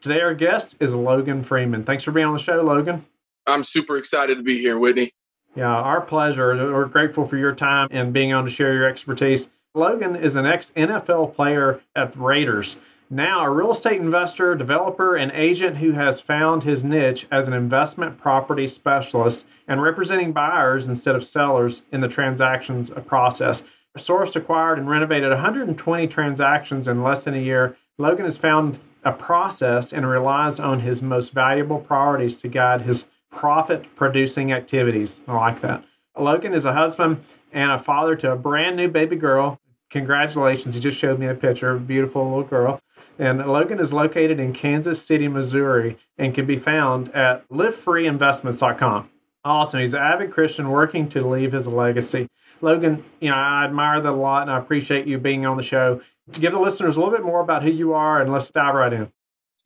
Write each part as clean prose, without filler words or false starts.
Today, our guest is Logan Freeman. Thanks for being on the show, Logan. I'm super excited to be here, Whitney. Yeah, our pleasure. We're grateful for your time and being on to share your expertise. Logan is an ex-NFL player at the Raiders, now a real estate investor, developer, and agent who has found his niche as an investment property specialist and representing buyers instead of sellers in the transactions process. Sourced, acquired, and renovated 120 transactions in less than a year. Logan has found a process and relies on his most valuable priorities to guide his profit-producing activities. I like that. Logan is a husband and a father to a brand new baby girl. Congratulations. He just showed me a picture of a beautiful little girl. And Logan is located in Kansas City, Missouri, and can be found at LiveFreeInvestments.com. Awesome. He's an avid Christian working to leave his legacy. Logan, I admire that a lot, and I appreciate you being on the show. To give the listeners a little bit more about who you are, and let's dive right in.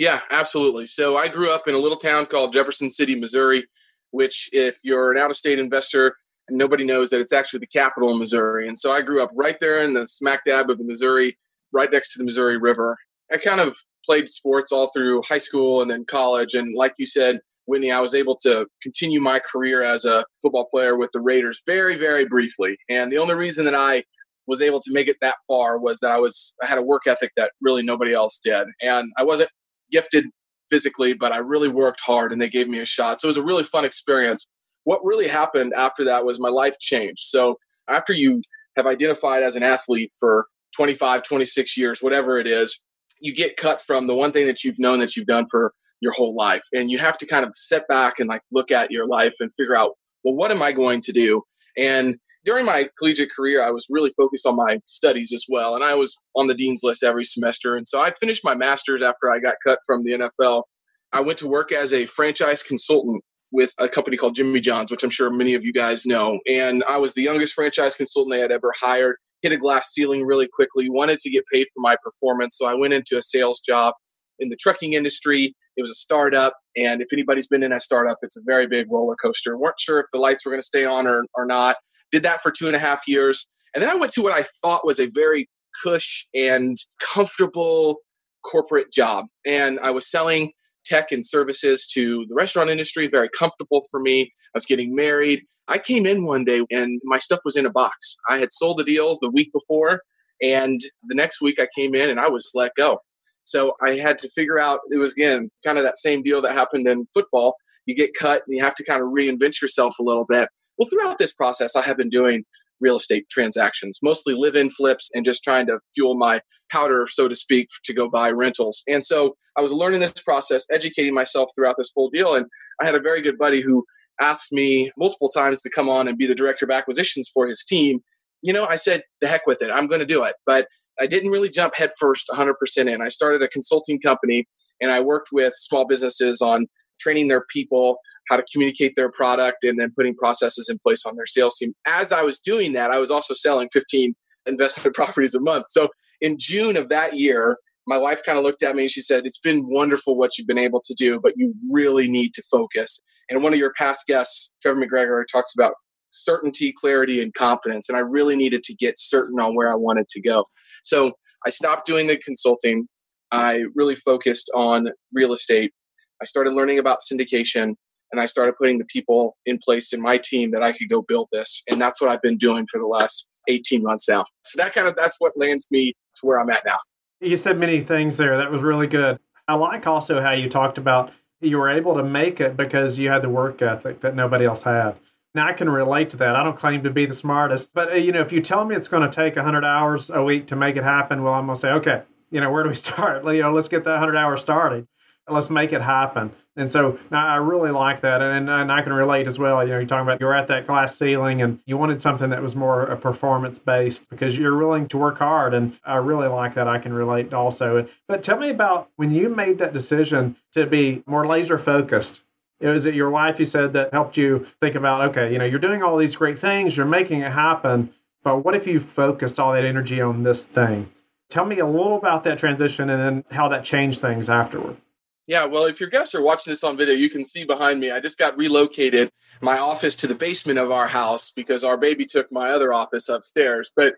Yeah, absolutely. So I grew up in a little town called Jefferson City, Missouri, which if you're an out-of-state investor, nobody knows that it's actually the capital of Missouri. And so I grew up right there in the smack dab of the Missouri, right next to the Missouri River. I kind of played sports all through high school and then college. And like you said, Whitney, I was able to continue my career as a football player with the Raiders very, very briefly. And the only reason that I was able to make it that far was that I had a work ethic that really nobody else did. And I wasn't gifted physically, but I really worked hard and they gave me a shot. So it was a really fun experience. What really happened after that was my life changed. So after you have identified as an athlete for 25, 26 years, whatever it is, you get cut from the one thing that you've known that you've done for your whole life. And you have to kind of step back and look at your life and figure out, well, what am I going to do? And during my collegiate career, I was really focused on my studies as well. And I was on the dean's list every semester. And so I finished my master's after I got cut from the NFL. I went to work as a franchise consultant with a company called Jimmy John's, which I'm sure many of you guys know. And I was the youngest franchise consultant they had ever hired, hit a glass ceiling really quickly, wanted to get paid for my performance. So I went into a sales job in the trucking industry. It was a startup. And if anybody's been in a startup, it's a very big roller coaster. Weren't sure if the lights were going to stay on or not. Did that for 2.5 years. And then I went to what I thought was a very cush and comfortable corporate job. And I was selling tech and services to the restaurant industry, very comfortable for me. I was getting married. I came in one day and my stuff was in a box. I had sold the deal the week before. And the next week I came in and I was let go. So I had to figure out, it was, again, kind of that same deal that happened in football. You get cut and you have to kind of reinvent yourself a little bit. Well, throughout this process, I have been doing real estate transactions, mostly live-in flips and just trying to fuel my powder, so to speak, to go buy rentals. And so I was learning this process, educating myself throughout this whole deal. And I had a very good buddy who asked me multiple times to come on and be the director of acquisitions for his team. I said, the heck with it. I'm going to do it. But I didn't really jump headfirst 100% in. I started a consulting company and I worked with small businesses on training their people, how to communicate their product, and then putting processes in place on their sales team. As I was doing that, I was also selling 15 investment properties a month. So in June of that year, my wife kind of looked at me and she said, it's been wonderful what you've been able to do, but you really need to focus. And one of your past guests, Trevor McGregor, talks about certainty, clarity, and confidence. And I really needed to get certain on where I wanted to go. So I stopped doing the consulting. I really focused on real estate. I started learning about syndication and I started putting the people in place in my team that I could go build this. And that's what I've been doing for the last 18 months now. So that's what lands me to where I'm at now. You said many things there. That was really good. I like also how you talked about you were able to make it because you had the work ethic that nobody else had. Now, I can relate to that. I don't claim to be the smartest, but if you tell me it's going to take 100 hours a week to make it happen, well, I'm going to say, okay, where do we start? Let's get that 100 hours started. Let's make it happen. And so I really like that. And I can relate as well. You know, you're talking about you're at that glass ceiling and you wanted something that was more a performance-based because you're willing to work hard. And I really like that. I can relate also. But tell me about when you made that decision to be more laser-focused. Was it your wife, you said, that helped you think about, okay, you know, you're doing all these great things, you're making it happen, but what if you focused all that energy on this thing? Tell me a little about that transition and then how that changed things afterward. Yeah, well, if your guests are watching this on video, you can see behind me, I just got relocated my office to the basement of our house because our baby took my other office upstairs. But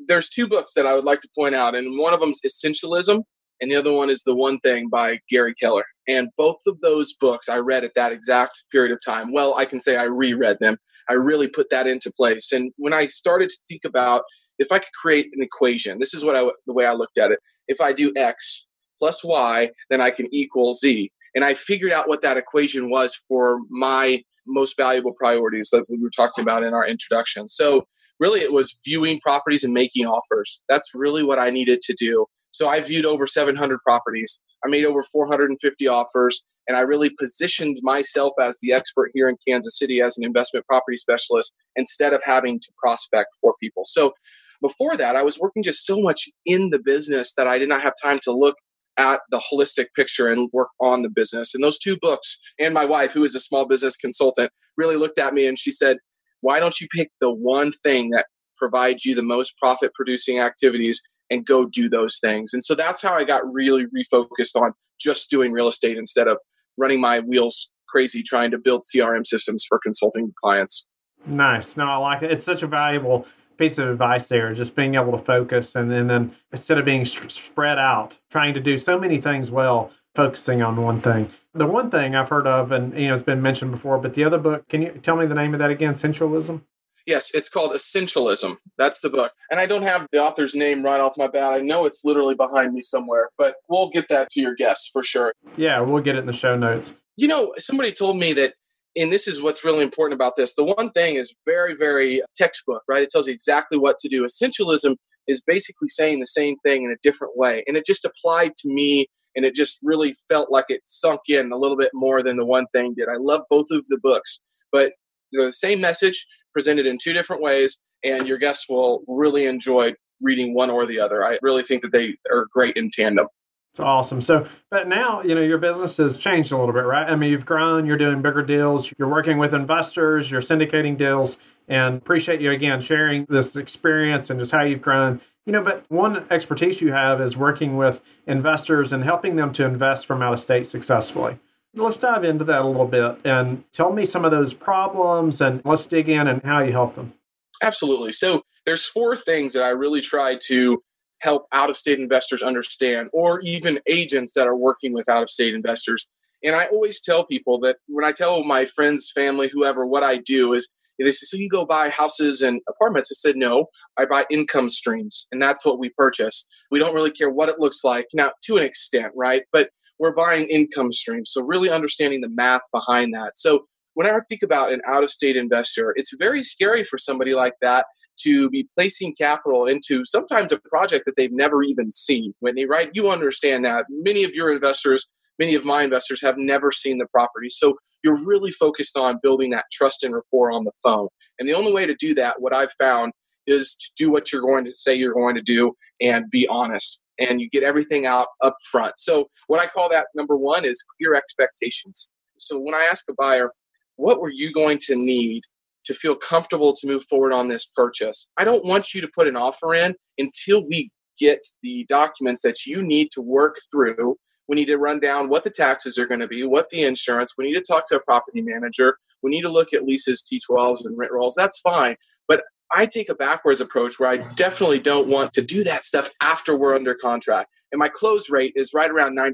there's two books that I would like to point out, and one of them is Essentialism, and the other one is The One Thing by Gary Keller. And both of those books I read at that exact period of time. Well, I can say I reread them. I really put that into place. And when I started to think about if I could create an equation, this is what the way I looked at it. If I do X plus Y, then I can equal Z. And I figured out what that equation was for my most valuable priorities that we were talking about in our introduction. So really it was viewing properties and making offers. That's really what I needed to do. So I viewed over 700 properties. I made over 450 offers, and I really positioned myself as the expert here in Kansas City as an investment property specialist instead of having to prospect for people. So before that, I was working just so much in the business that I did not have time to look at the holistic picture and work on the business. And those two books, and my wife, who is a small business consultant, really looked at me and she said, why don't you pick the one thing that provides you the most profit-producing activities and go do those things? And so that's how I got really refocused on just doing real estate instead of running my wheels crazy trying to build CRM systems for consulting clients. Nice. No, I like it. It's such a valuable piece of advice there, just being able to focus. And then instead of being spread out, trying to do so many things well, focusing on one thing. The one thing I've heard of, and you know, it's been mentioned before, but the other book, can you tell me the name of that again? Essentialism? Yes, it's called Essentialism. That's the book. And I don't have the author's name right off my bat. I know it's literally behind me somewhere, but we'll get that to your guests for sure. Yeah, we'll get it in the show notes. You know, somebody told me that, and this is what's really important about this, The One Thing is very, very textbook, right? It tells you exactly what to do. Essentialism is basically saying the same thing in a different way. And it just applied to me, and it just really felt like it sunk in a little bit more than The One Thing did. I love both of the books, but they're the same message, presented in two different ways, and your guests will really enjoy reading one or the other. I really think that they are great in tandem. It's awesome. So, but now, you know, your business has changed a little bit, right? I mean, you've grown, you're doing bigger deals, you're working with investors, you're syndicating deals, and appreciate you again sharing this experience and just how you've grown. You know, but one expertise you have is working with investors and helping them to invest from out of state successfully. Let's dive into that a little bit and tell me some of those problems and let's dig in and how you help them. Absolutely. So there's four things that I really try to help out-of-state investors understand, or even agents that are working with out-of-state investors. And I always tell people that when I tell my friends, family, whoever, what I do is, they say, so you go buy houses and apartments? I said, no, I buy income streams, and that's what we purchase. We don't really care what it looks like, now to an extent, right? But we're buying income streams. So really understanding the math behind that. So when I think about an out-of-state investor, it's very scary for somebody like that to be placing capital into sometimes a project that they've never even seen, Whitney, right? You understand that. Many of your investors, many of my investors have never seen the property. So you're really focused on building that trust and rapport on the phone. And the only way to do that, what I've found, is to do what you're going to say you're going to do and be honest. And you get everything out up front. So what I call that, number one, is clear expectations. So when I ask a buyer, what were you going to need to feel comfortable to move forward on this purchase? I don't want you to put an offer in until we get the documents that you need to work through. We need to run down what the taxes are going to be, what the insurance. We need to talk to a property manager. We need to look at leases, T12s, and rent rolls. That's fine. But I take a backwards approach where I definitely don't want to do that stuff after we're under contract. And my close rate is right around 90%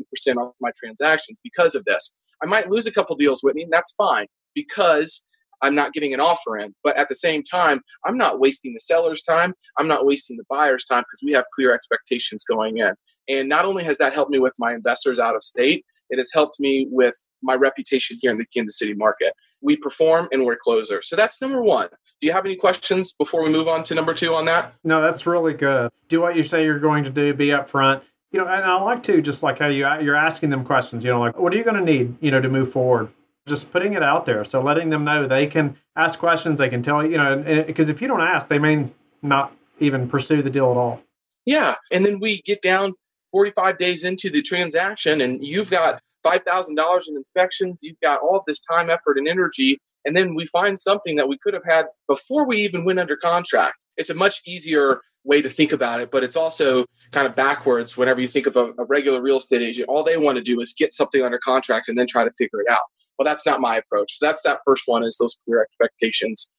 of my transactions because of this. I might lose a couple deals, Whitney, and that's fine because I'm not getting an offer in. But at the same time, I'm not wasting the seller's time. I'm not wasting the buyer's time because we have clear expectations going in. And not only has that helped me with my investors out of state, it has helped me with my reputation here in the Kansas City market. We perform and we're closer. So that's number one. Do you have any questions before we move on to number two on that? No, that's really good. Do what you say you're going to do, be upfront, You know, and I like to just like how you're asking them questions, you know, like, what are you going to need, you know, to move forward? Just putting it out there. So letting them know they can ask questions, they can tell you, you know, because if you don't ask, they may not even pursue the deal at all. Yeah. And then we get down 45 days into the transaction and you've got $5,000 in inspections. You've got all this time, effort, and energy. And then we find something that we could have had before we even went under contract. It's a much easier way to think about it, but it's also kind of backwards whenever you think of a regular real estate agent. All they want to do is get something under contract and then try to figure it out. Well, that's not my approach. So that's that first one, is those clear expectations.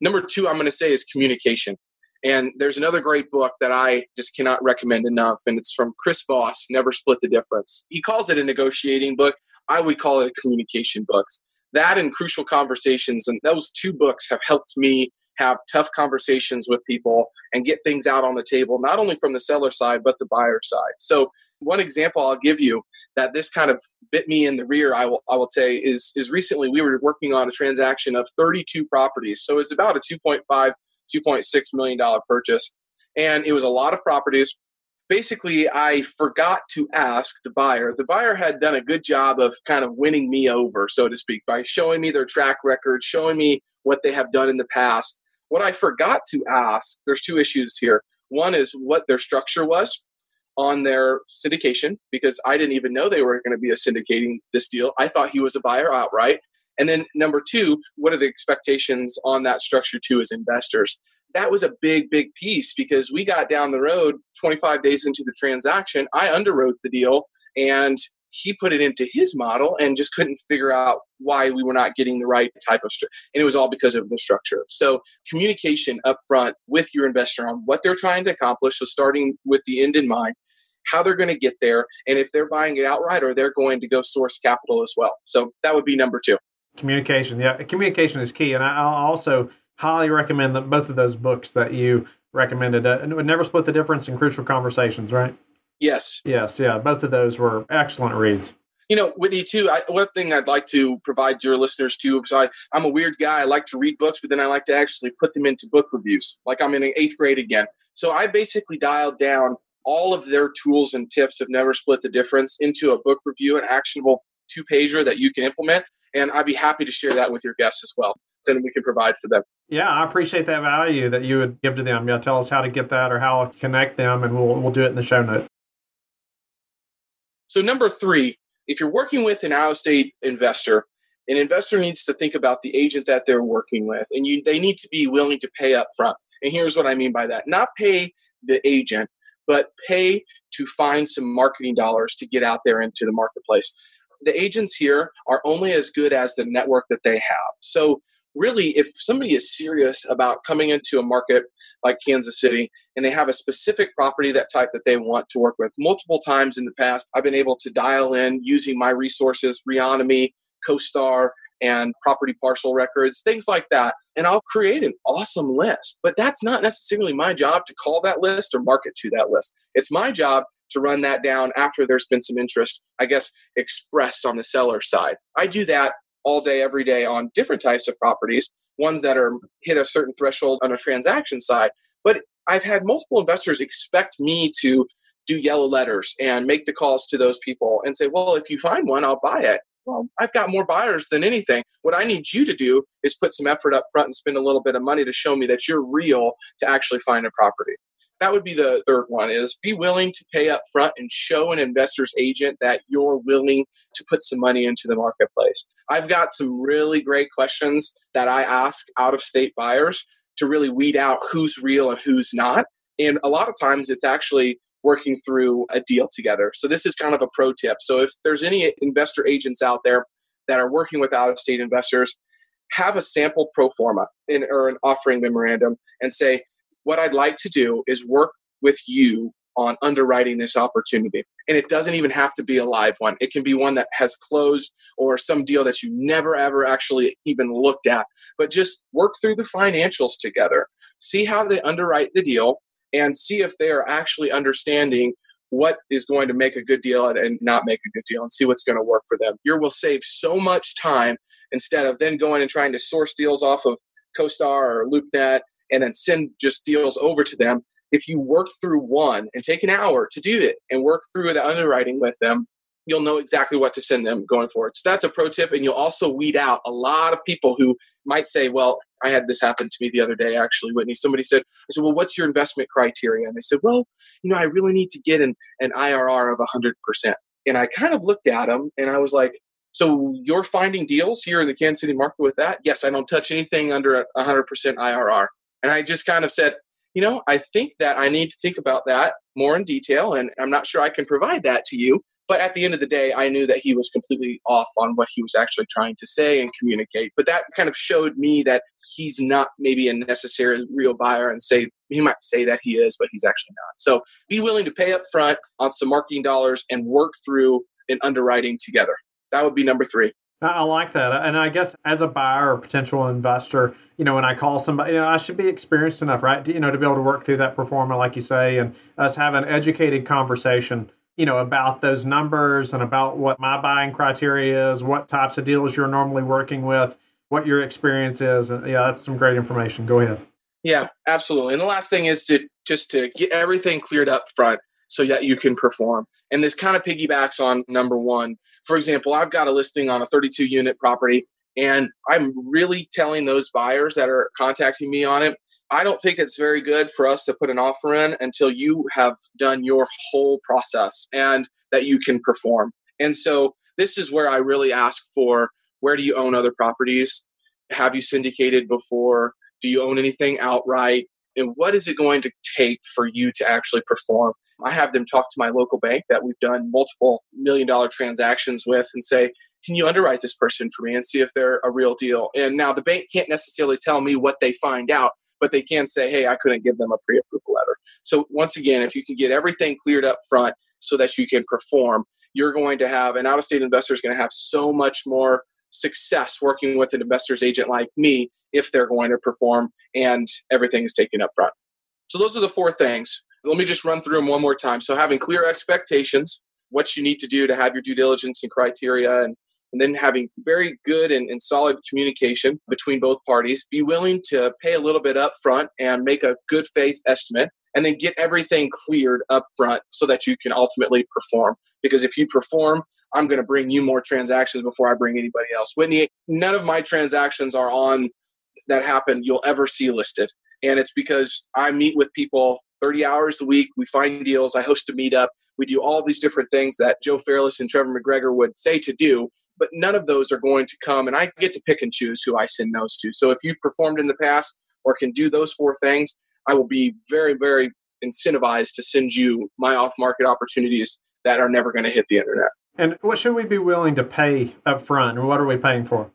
Number two, I'm going to say, is communication. And there's another great book that I just cannot recommend enough, and it's from Chris Voss, Never Split the Difference. He calls it a negotiating book. I would call it a communication book. That and Crucial Conversations, and those two books have helped me have tough conversations with people and get things out on the table, not only from the seller side, but the buyer side. So one example I'll give you that this kind of bit me in the rear, I will say, is recently we were working on a transaction of 32 properties. So it's about a $2.6 million purchase. And it was a lot of properties. Basically, I forgot to ask the buyer. The buyer had done a good job of kind of winning me over, so to speak, by showing me their track record, showing me what they have done in the past. What I forgot to ask, there's two issues here. One is what their structure was on their syndication, because I didn't even know they were going to be syndicating this deal. I thought he was a buyer outright. And then number two, what are the expectations on that structure too as investors? That was a big, big piece, because we got down the road 25 days into the transaction. I underwrote the deal and he put it into his model and just couldn't figure out why we were not getting the right type of structure. And it was all because of the structure. So communication upfront with your investor on what they're trying to accomplish. So starting with the end in mind, how they're going to get there, and if they're buying it outright or they're going to go source capital as well. So that would be number two. Communication. Yeah. Communication is key. And I'll also highly recommend that both of those books that you recommended. Never Split the Difference in Crucial Conversations, right? Yes. Yes. Yeah. Both of those were excellent reads. You know, Whitney, too, one thing I'd like to provide your listeners, too, because I'm a weird guy. I like to read books, but then I like to actually put them into book reviews, like I'm in 8th grade again. So I basically dialed down all of their tools and tips of Never Split the Difference into a book review, an actionable 2-pager that you can implement. And I'd be happy to share that with your guests as well. Then we can provide for them. Yeah, I appreciate that value that you would give to them. Yeah, tell us how to get that or how to connect them, and we'll do it in the show notes. So number three, if you're working with an out-of-state investor, an investor needs to think about the agent that they're working with, and they need to be willing to pay up front. And here's what I mean by that. Not pay the agent, but pay to find some marketing dollars to get out there into the marketplace. The agents here are only as good as the network that they have. So really, if somebody is serious about coming into a market like Kansas City and they have a specific property that type that they want to work with, multiple times in the past, I've been able to dial in using my resources, Reonomy, CoStar, and property parcel records, things like that. And I'll create an awesome list. But that's not necessarily my job to call that list or market to that list. It's my job to run that down after there's been some interest, I guess, expressed on the seller side. I do that all day, every day on different types of properties, ones that are hit a certain threshold on a transaction side. But I've had multiple investors expect me to do yellow letters and make the calls to those people and say, well, if you find one, I'll buy it. Well, I've got more buyers than anything. What I need you to do is put some effort up front and spend a little bit of money to show me that you're real to actually find a property. That would be the third one, is be willing to pay up front and show an investor's agent that you're willing to put some money into the marketplace. I've got some really great questions that I ask out-of-state buyers to really weed out who's real and who's not. And a lot of times it's actually working through a deal together. So this is kind of a pro tip. So if there's any investor agents out there that are working with out-of-state investors, have a sample pro forma or an offering memorandum and say, what I'd like to do is work with you on underwriting this opportunity. And it doesn't even have to be a live one. It can be one that has closed or some deal that you never, ever actually even looked at. But just work through the financials together. See how they underwrite the deal and see if they are actually understanding what is going to make a good deal and not make a good deal, and see what's going to work for them. You will save so much time instead of then going and trying to source deals off of CoStar or LoopNet and then send just deals over to them. if you work through one and take an hour to do it and work through the underwriting with them, you'll know exactly what to send them going forward. So that's a pro tip. And you'll also weed out a lot of people who might say, well, I had this happen to me the other day, actually, Whitney. Somebody said, I said, well, what's your investment criteria? And they said, well, you know, I really need to get an IRR of 100%. And I kind of looked at them and I was like, so you're finding deals here in the Kansas City market with that? Yes, I don't touch anything under 100% IRR. And I just kind of said, you know, I think that I need to think about that more in detail. And I'm not sure I can provide that to you. But at the end of the day, I knew that he was completely off on what he was actually trying to say and communicate. But that kind of showed me that he's not maybe a necessary real buyer, and say he might say that he is, but he's actually not. So be willing to pay up front on some marketing dollars and work through an underwriting together. That would be number three. I like that. And I guess as a buyer or potential investor, you know, when I call somebody, you know, I should be experienced enough, right, to, you know, to be able to work through that performer, like you say, and us have an educated conversation, you know, about those numbers and about what my buying criteria is, what types of deals you're normally working with, what your experience is. And yeah, that's some great information. Go ahead. Yeah, absolutely. And the last thing is to just to get everything cleared up front so that you can perform. And this kind of piggybacks on number one. For example, I've got a listing on a 32-unit property, and I'm really telling those buyers that are contacting me on it, I don't think it's very good for us to put an offer in until you have done your whole process and that you can perform. And so this is where I really ask for, where do you own other properties? Have you syndicated before? Do you own anything outright? And what is it going to take for you to actually perform? I have them talk to my local bank that we've done multiple million-dollar transactions with and say, can you underwrite this person for me and see if they're a real deal? And now the bank can't necessarily tell me what they find out, but they can say, hey, I couldn't give them a pre-approval letter. So once again, if you can get everything cleared up front so that you can perform, you're going to have, an out-of-state investor is going to have so much more success working with an investor's agent like me if they're going to perform and everything is taken up front. So those are the four things. Let me just run through them one more time. So having clear expectations, what you need to do to have your due diligence and criteria, and then having very good and solid communication between both parties. Be willing to pay a little bit up front and make a good faith estimate, and then get everything cleared up front so that you can ultimately perform. Because if you perform, I'm going to bring you more transactions before I bring anybody else. Whitney, none of my transactions are on that happen you'll ever see listed. And it's because I meet with people 30 hours a week. We find deals. I host a meetup. We do all these different things that Joe Fairless and Trevor McGregor would say to do, but none of those are going to come. And I get to pick and choose who I send those to. So if you've performed in the past or can do those four things, I will be very, very incentivized to send you my off-market opportunities that are never going to hit the internet. And what should we be willing to pay up front? What are we paying for?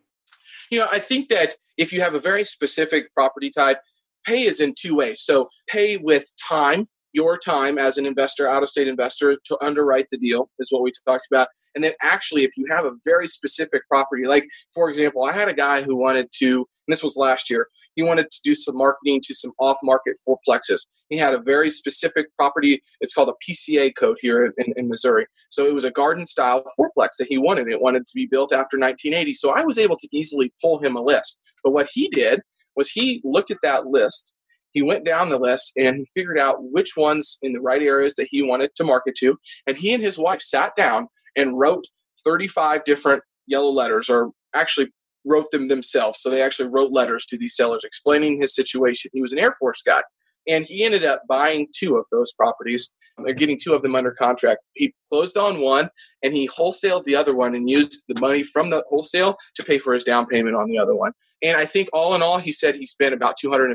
You know, I think that if you have a very specific property type, pay is in two ways. So pay with time, your time as an investor, out-of-state investor, to underwrite the deal is what we talked about. And then actually, if you have a very specific property, like, for example, I had a guy who wanted to, and this was last year, he wanted to do some marketing to some off-market fourplexes. He had a very specific property. It's called a PCA code here in Missouri. So it was a garden-style fourplex that he wanted. It wanted to be built after 1980. So I was able to easily pull him a list. But what he did was he looked at that list, he went down the list, and he figured out which ones in the right areas that he wanted to market to. And he and his wife sat down and wrote 35 different yellow letters, or actually wrote them themselves. So they actually wrote letters to these sellers explaining his situation. He was an Air Force guy, and he ended up buying two of those properties. They're getting two of them under contract. He closed on one, and he wholesaled the other one and used the money from the wholesale to pay for his down payment on the other one. And I think all in all, he said he spent about $250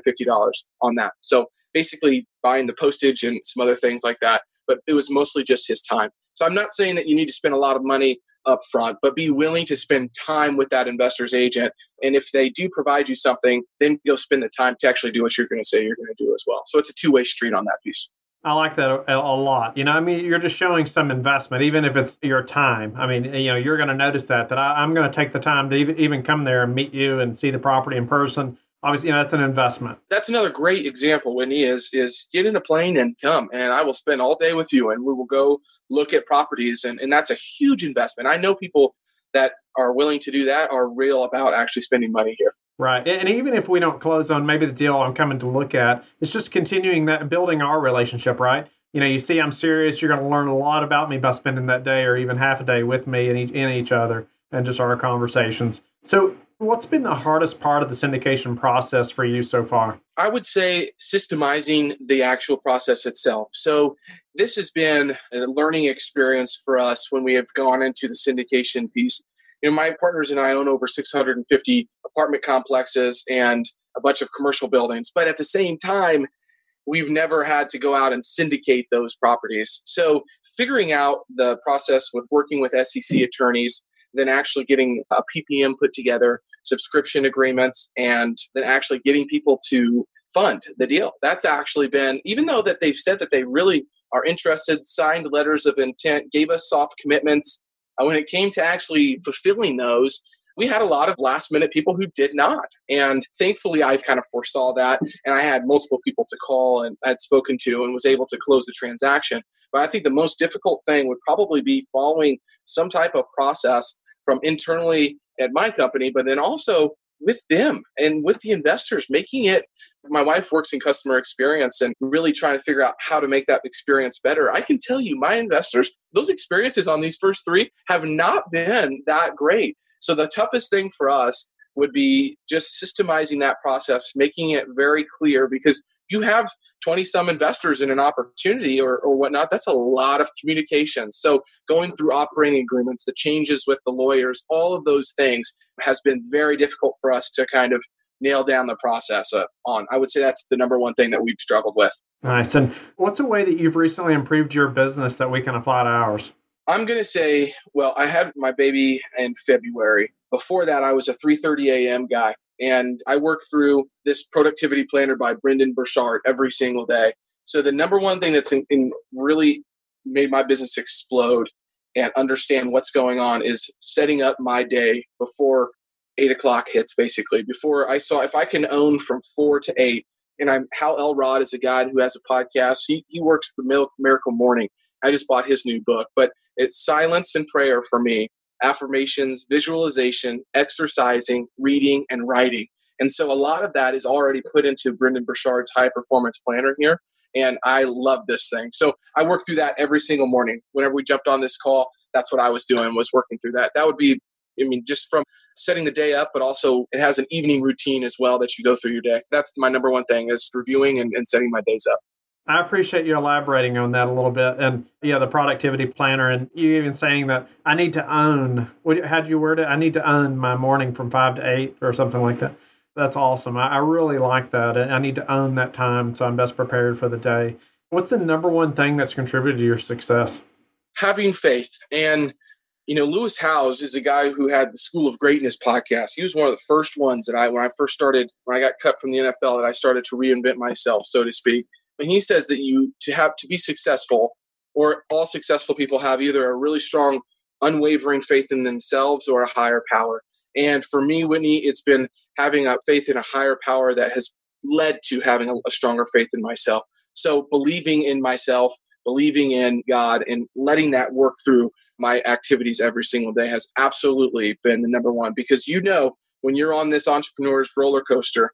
on that. So basically buying the postage and some other things like that, but it was mostly just his time. So I'm not saying that you need to spend a lot of money up front, but be willing to spend time with that investor's agent. And if they do provide you something, then go spend the time to actually do what you're going to say you're going to do as well. So it's a two-way street on that piece. I like that a lot. You know, I mean, you're just showing some investment, even if it's your time. I mean, you know, you're going to notice that I'm going to take the time to even come there and meet you and see the property in person. Obviously, you know, that's an investment. That's another great example, Whitney, is get in a plane and come, and I will spend all day with you, and we will go look at properties, and that's a huge investment. I know people that are willing to do that are real about actually spending money here. Right. And even if we don't close on maybe the deal I'm coming to look at, it's just continuing that, building our relationship, right? You know, you see I'm serious, you're going to learn a lot about me by spending that day or even half a day with me and each other and just our conversations. So what's been the hardest part of the syndication process for you so far? I would say systemizing the actual process itself. So this has been a learning experience for us when we have gone into the syndication piece. You know, my partners and I own over 650 apartment complexes and a bunch of commercial buildings. But at the same time, we've never had to go out and syndicate those properties. So figuring out the process with working with SEC attorneys, then actually getting a PPM put together, subscription agreements, and then actually getting people to fund the deal. That's actually been, even though that they've said that they really are interested, signed letters of intent, gave us soft commitments, when it came to actually fulfilling those, we had a lot of last minute people who did not. And thankfully, I've kind of foresaw that. And I had multiple people to call and I'd spoken to and was able to close the transaction. But I think the most difficult thing would probably be following some type of process from internally at my company, but then also with them and with the investors, making it, my wife works in customer experience and really trying to figure out how to make that experience better. I can tell you, my investors, those experiences on these first three have not been that great. So the toughest thing for us would be just systemizing that process, making it very clear, because you have 20 some investors in an opportunity or whatnot. That's a lot of communication. So going through operating agreements, the changes with the lawyers, all of those things has been very difficult for us to kind of nail down the process on. I would say that's the number one thing that we've struggled with. Nice. And what's a way that you've recently improved your business that we can apply to ours? I'm going to say, well, I had my baby in February. Before that, I was a 3:30 a.m. guy. And I work through this productivity planner by Brendan Burchard every single day. So the number one thing that's really made my business explode and understand what's going on is setting up my day before 8 o'clock hits, basically. Before I saw, if I can own from 4 to 8, and Hal Elrod is a guy who has a podcast. He works the Miracle Morning. I just bought his new book, but it's silence and prayer for me. Affirmations, visualization, exercising, reading, and writing. And so a lot of that is already put into Brendan Burchard's high performance planner here. And I love this thing. So I work through that every single morning. Whenever we jumped on this call, that's what I was doing, was working through that. That would be, just from setting the day up, but also it has an evening routine as well that you go through your day. That's my number one thing, is reviewing and setting my days up. I appreciate you elaborating on that a little bit. And yeah, the productivity planner, and you even saying that I need to own, how'd you word it? I need to own my morning from 5 to 8 or something like that. That's awesome. I really like that. I need to own that time so I'm best prepared for the day. What's the number one thing that's contributed to your success? Having faith. And, Lewis Howes is a guy who had the School of Greatness podcast. He was one of the first ones that when I got cut from the NFL, that I started to reinvent myself, so to speak. And he says that to be successful, or all successful people have either a really strong, unwavering faith in themselves or a higher power. And for me, Whitney, it's been having a faith in a higher power that has led to having a stronger faith in myself. So believing in myself, believing in God, and letting that work through my activities every single day has absolutely been the number one. Because when you're on this entrepreneur's roller coaster,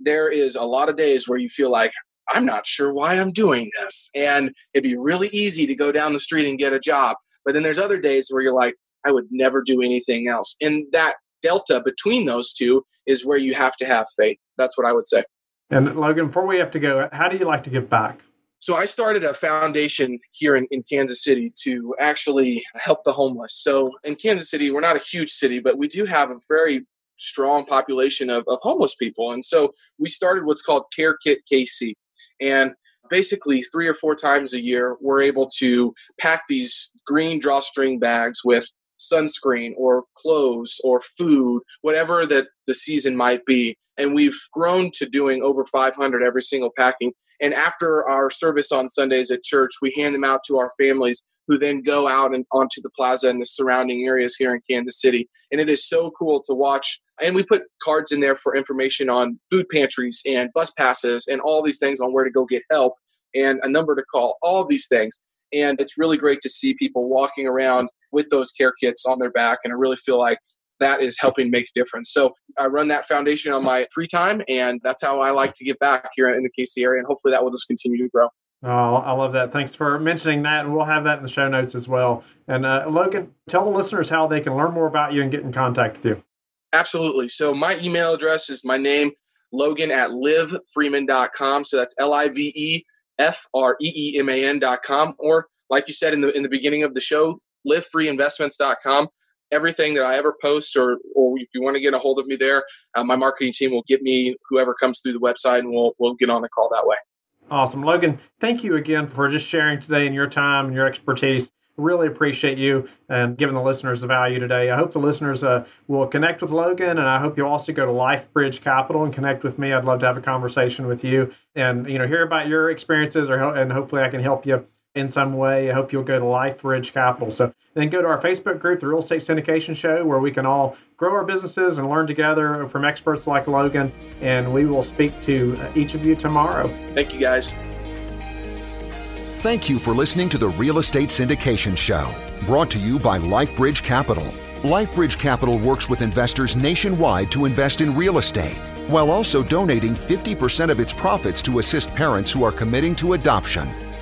there is a lot of days where you feel like, I'm not sure why I'm doing this. And it'd be really easy to go down the street and get a job. But then there's other days where you're like, I would never do anything else. And that delta between those two is where you have to have faith. That's what I would say. And Logan, before we have to go, how do you like to give back? So I started a foundation here in Kansas City to actually help the homeless. So in Kansas City, we're not a huge city, but we do have a very strong population of homeless people. And so we started what's called Care Kit KC. And basically 3 or 4 times a year, we're able to pack these green drawstring bags with sunscreen or clothes or food, whatever that the season might be. And we've grown to doing over 500 every single packing. And after our service on Sundays at church, we hand them out to our families, who then go out and onto the plaza and the surrounding areas here in Kansas City. And it is so cool to watch. And we put cards in there for information on food pantries and bus passes and all these things on where to go get help and a number to call, all these things. And it's really great to see people walking around with those care kits on their back. And I really feel like that is helping make a difference. So I run that foundation on my free time, and that's how I like to give back here in the KC area. And hopefully that will just continue to grow. Oh, I love that. Thanks for mentioning that. And we'll have that in the show notes as well. And Logan, tell the listeners how they can learn more about you and get in contact with you. Absolutely. So my email address is my name, Logan@livefreeman.com. So that's LiveFreeman.com. Or like you said in the beginning of the show, LiveFreeInvestments.com. Everything that I ever post, or if you want to get a hold of me there, my marketing team will get me whoever comes through the website, and we'll get on the call that way. Awesome. Logan, thank you again for just sharing today and your time and your expertise. Really appreciate you and giving the listeners the value today. I hope the listeners will connect with Logan, and I hope you'll also go to LifeBridge Capital and connect with me. I'd love to have a conversation with you and hear about your experiences, and hopefully I can help you in some way. I hope you'll go to LifeBridge Capital. So then go to our Facebook group, The Real Estate Syndication Show, where we can all grow our businesses and learn together from experts like Logan. And we will speak to each of you tomorrow. Thank you, guys. Thank you for listening to The Real Estate Syndication Show, brought to you by LifeBridge Capital. LifeBridge Capital works with investors nationwide to invest in real estate, while also donating 50% of its profits to assist parents who are committing to adoption.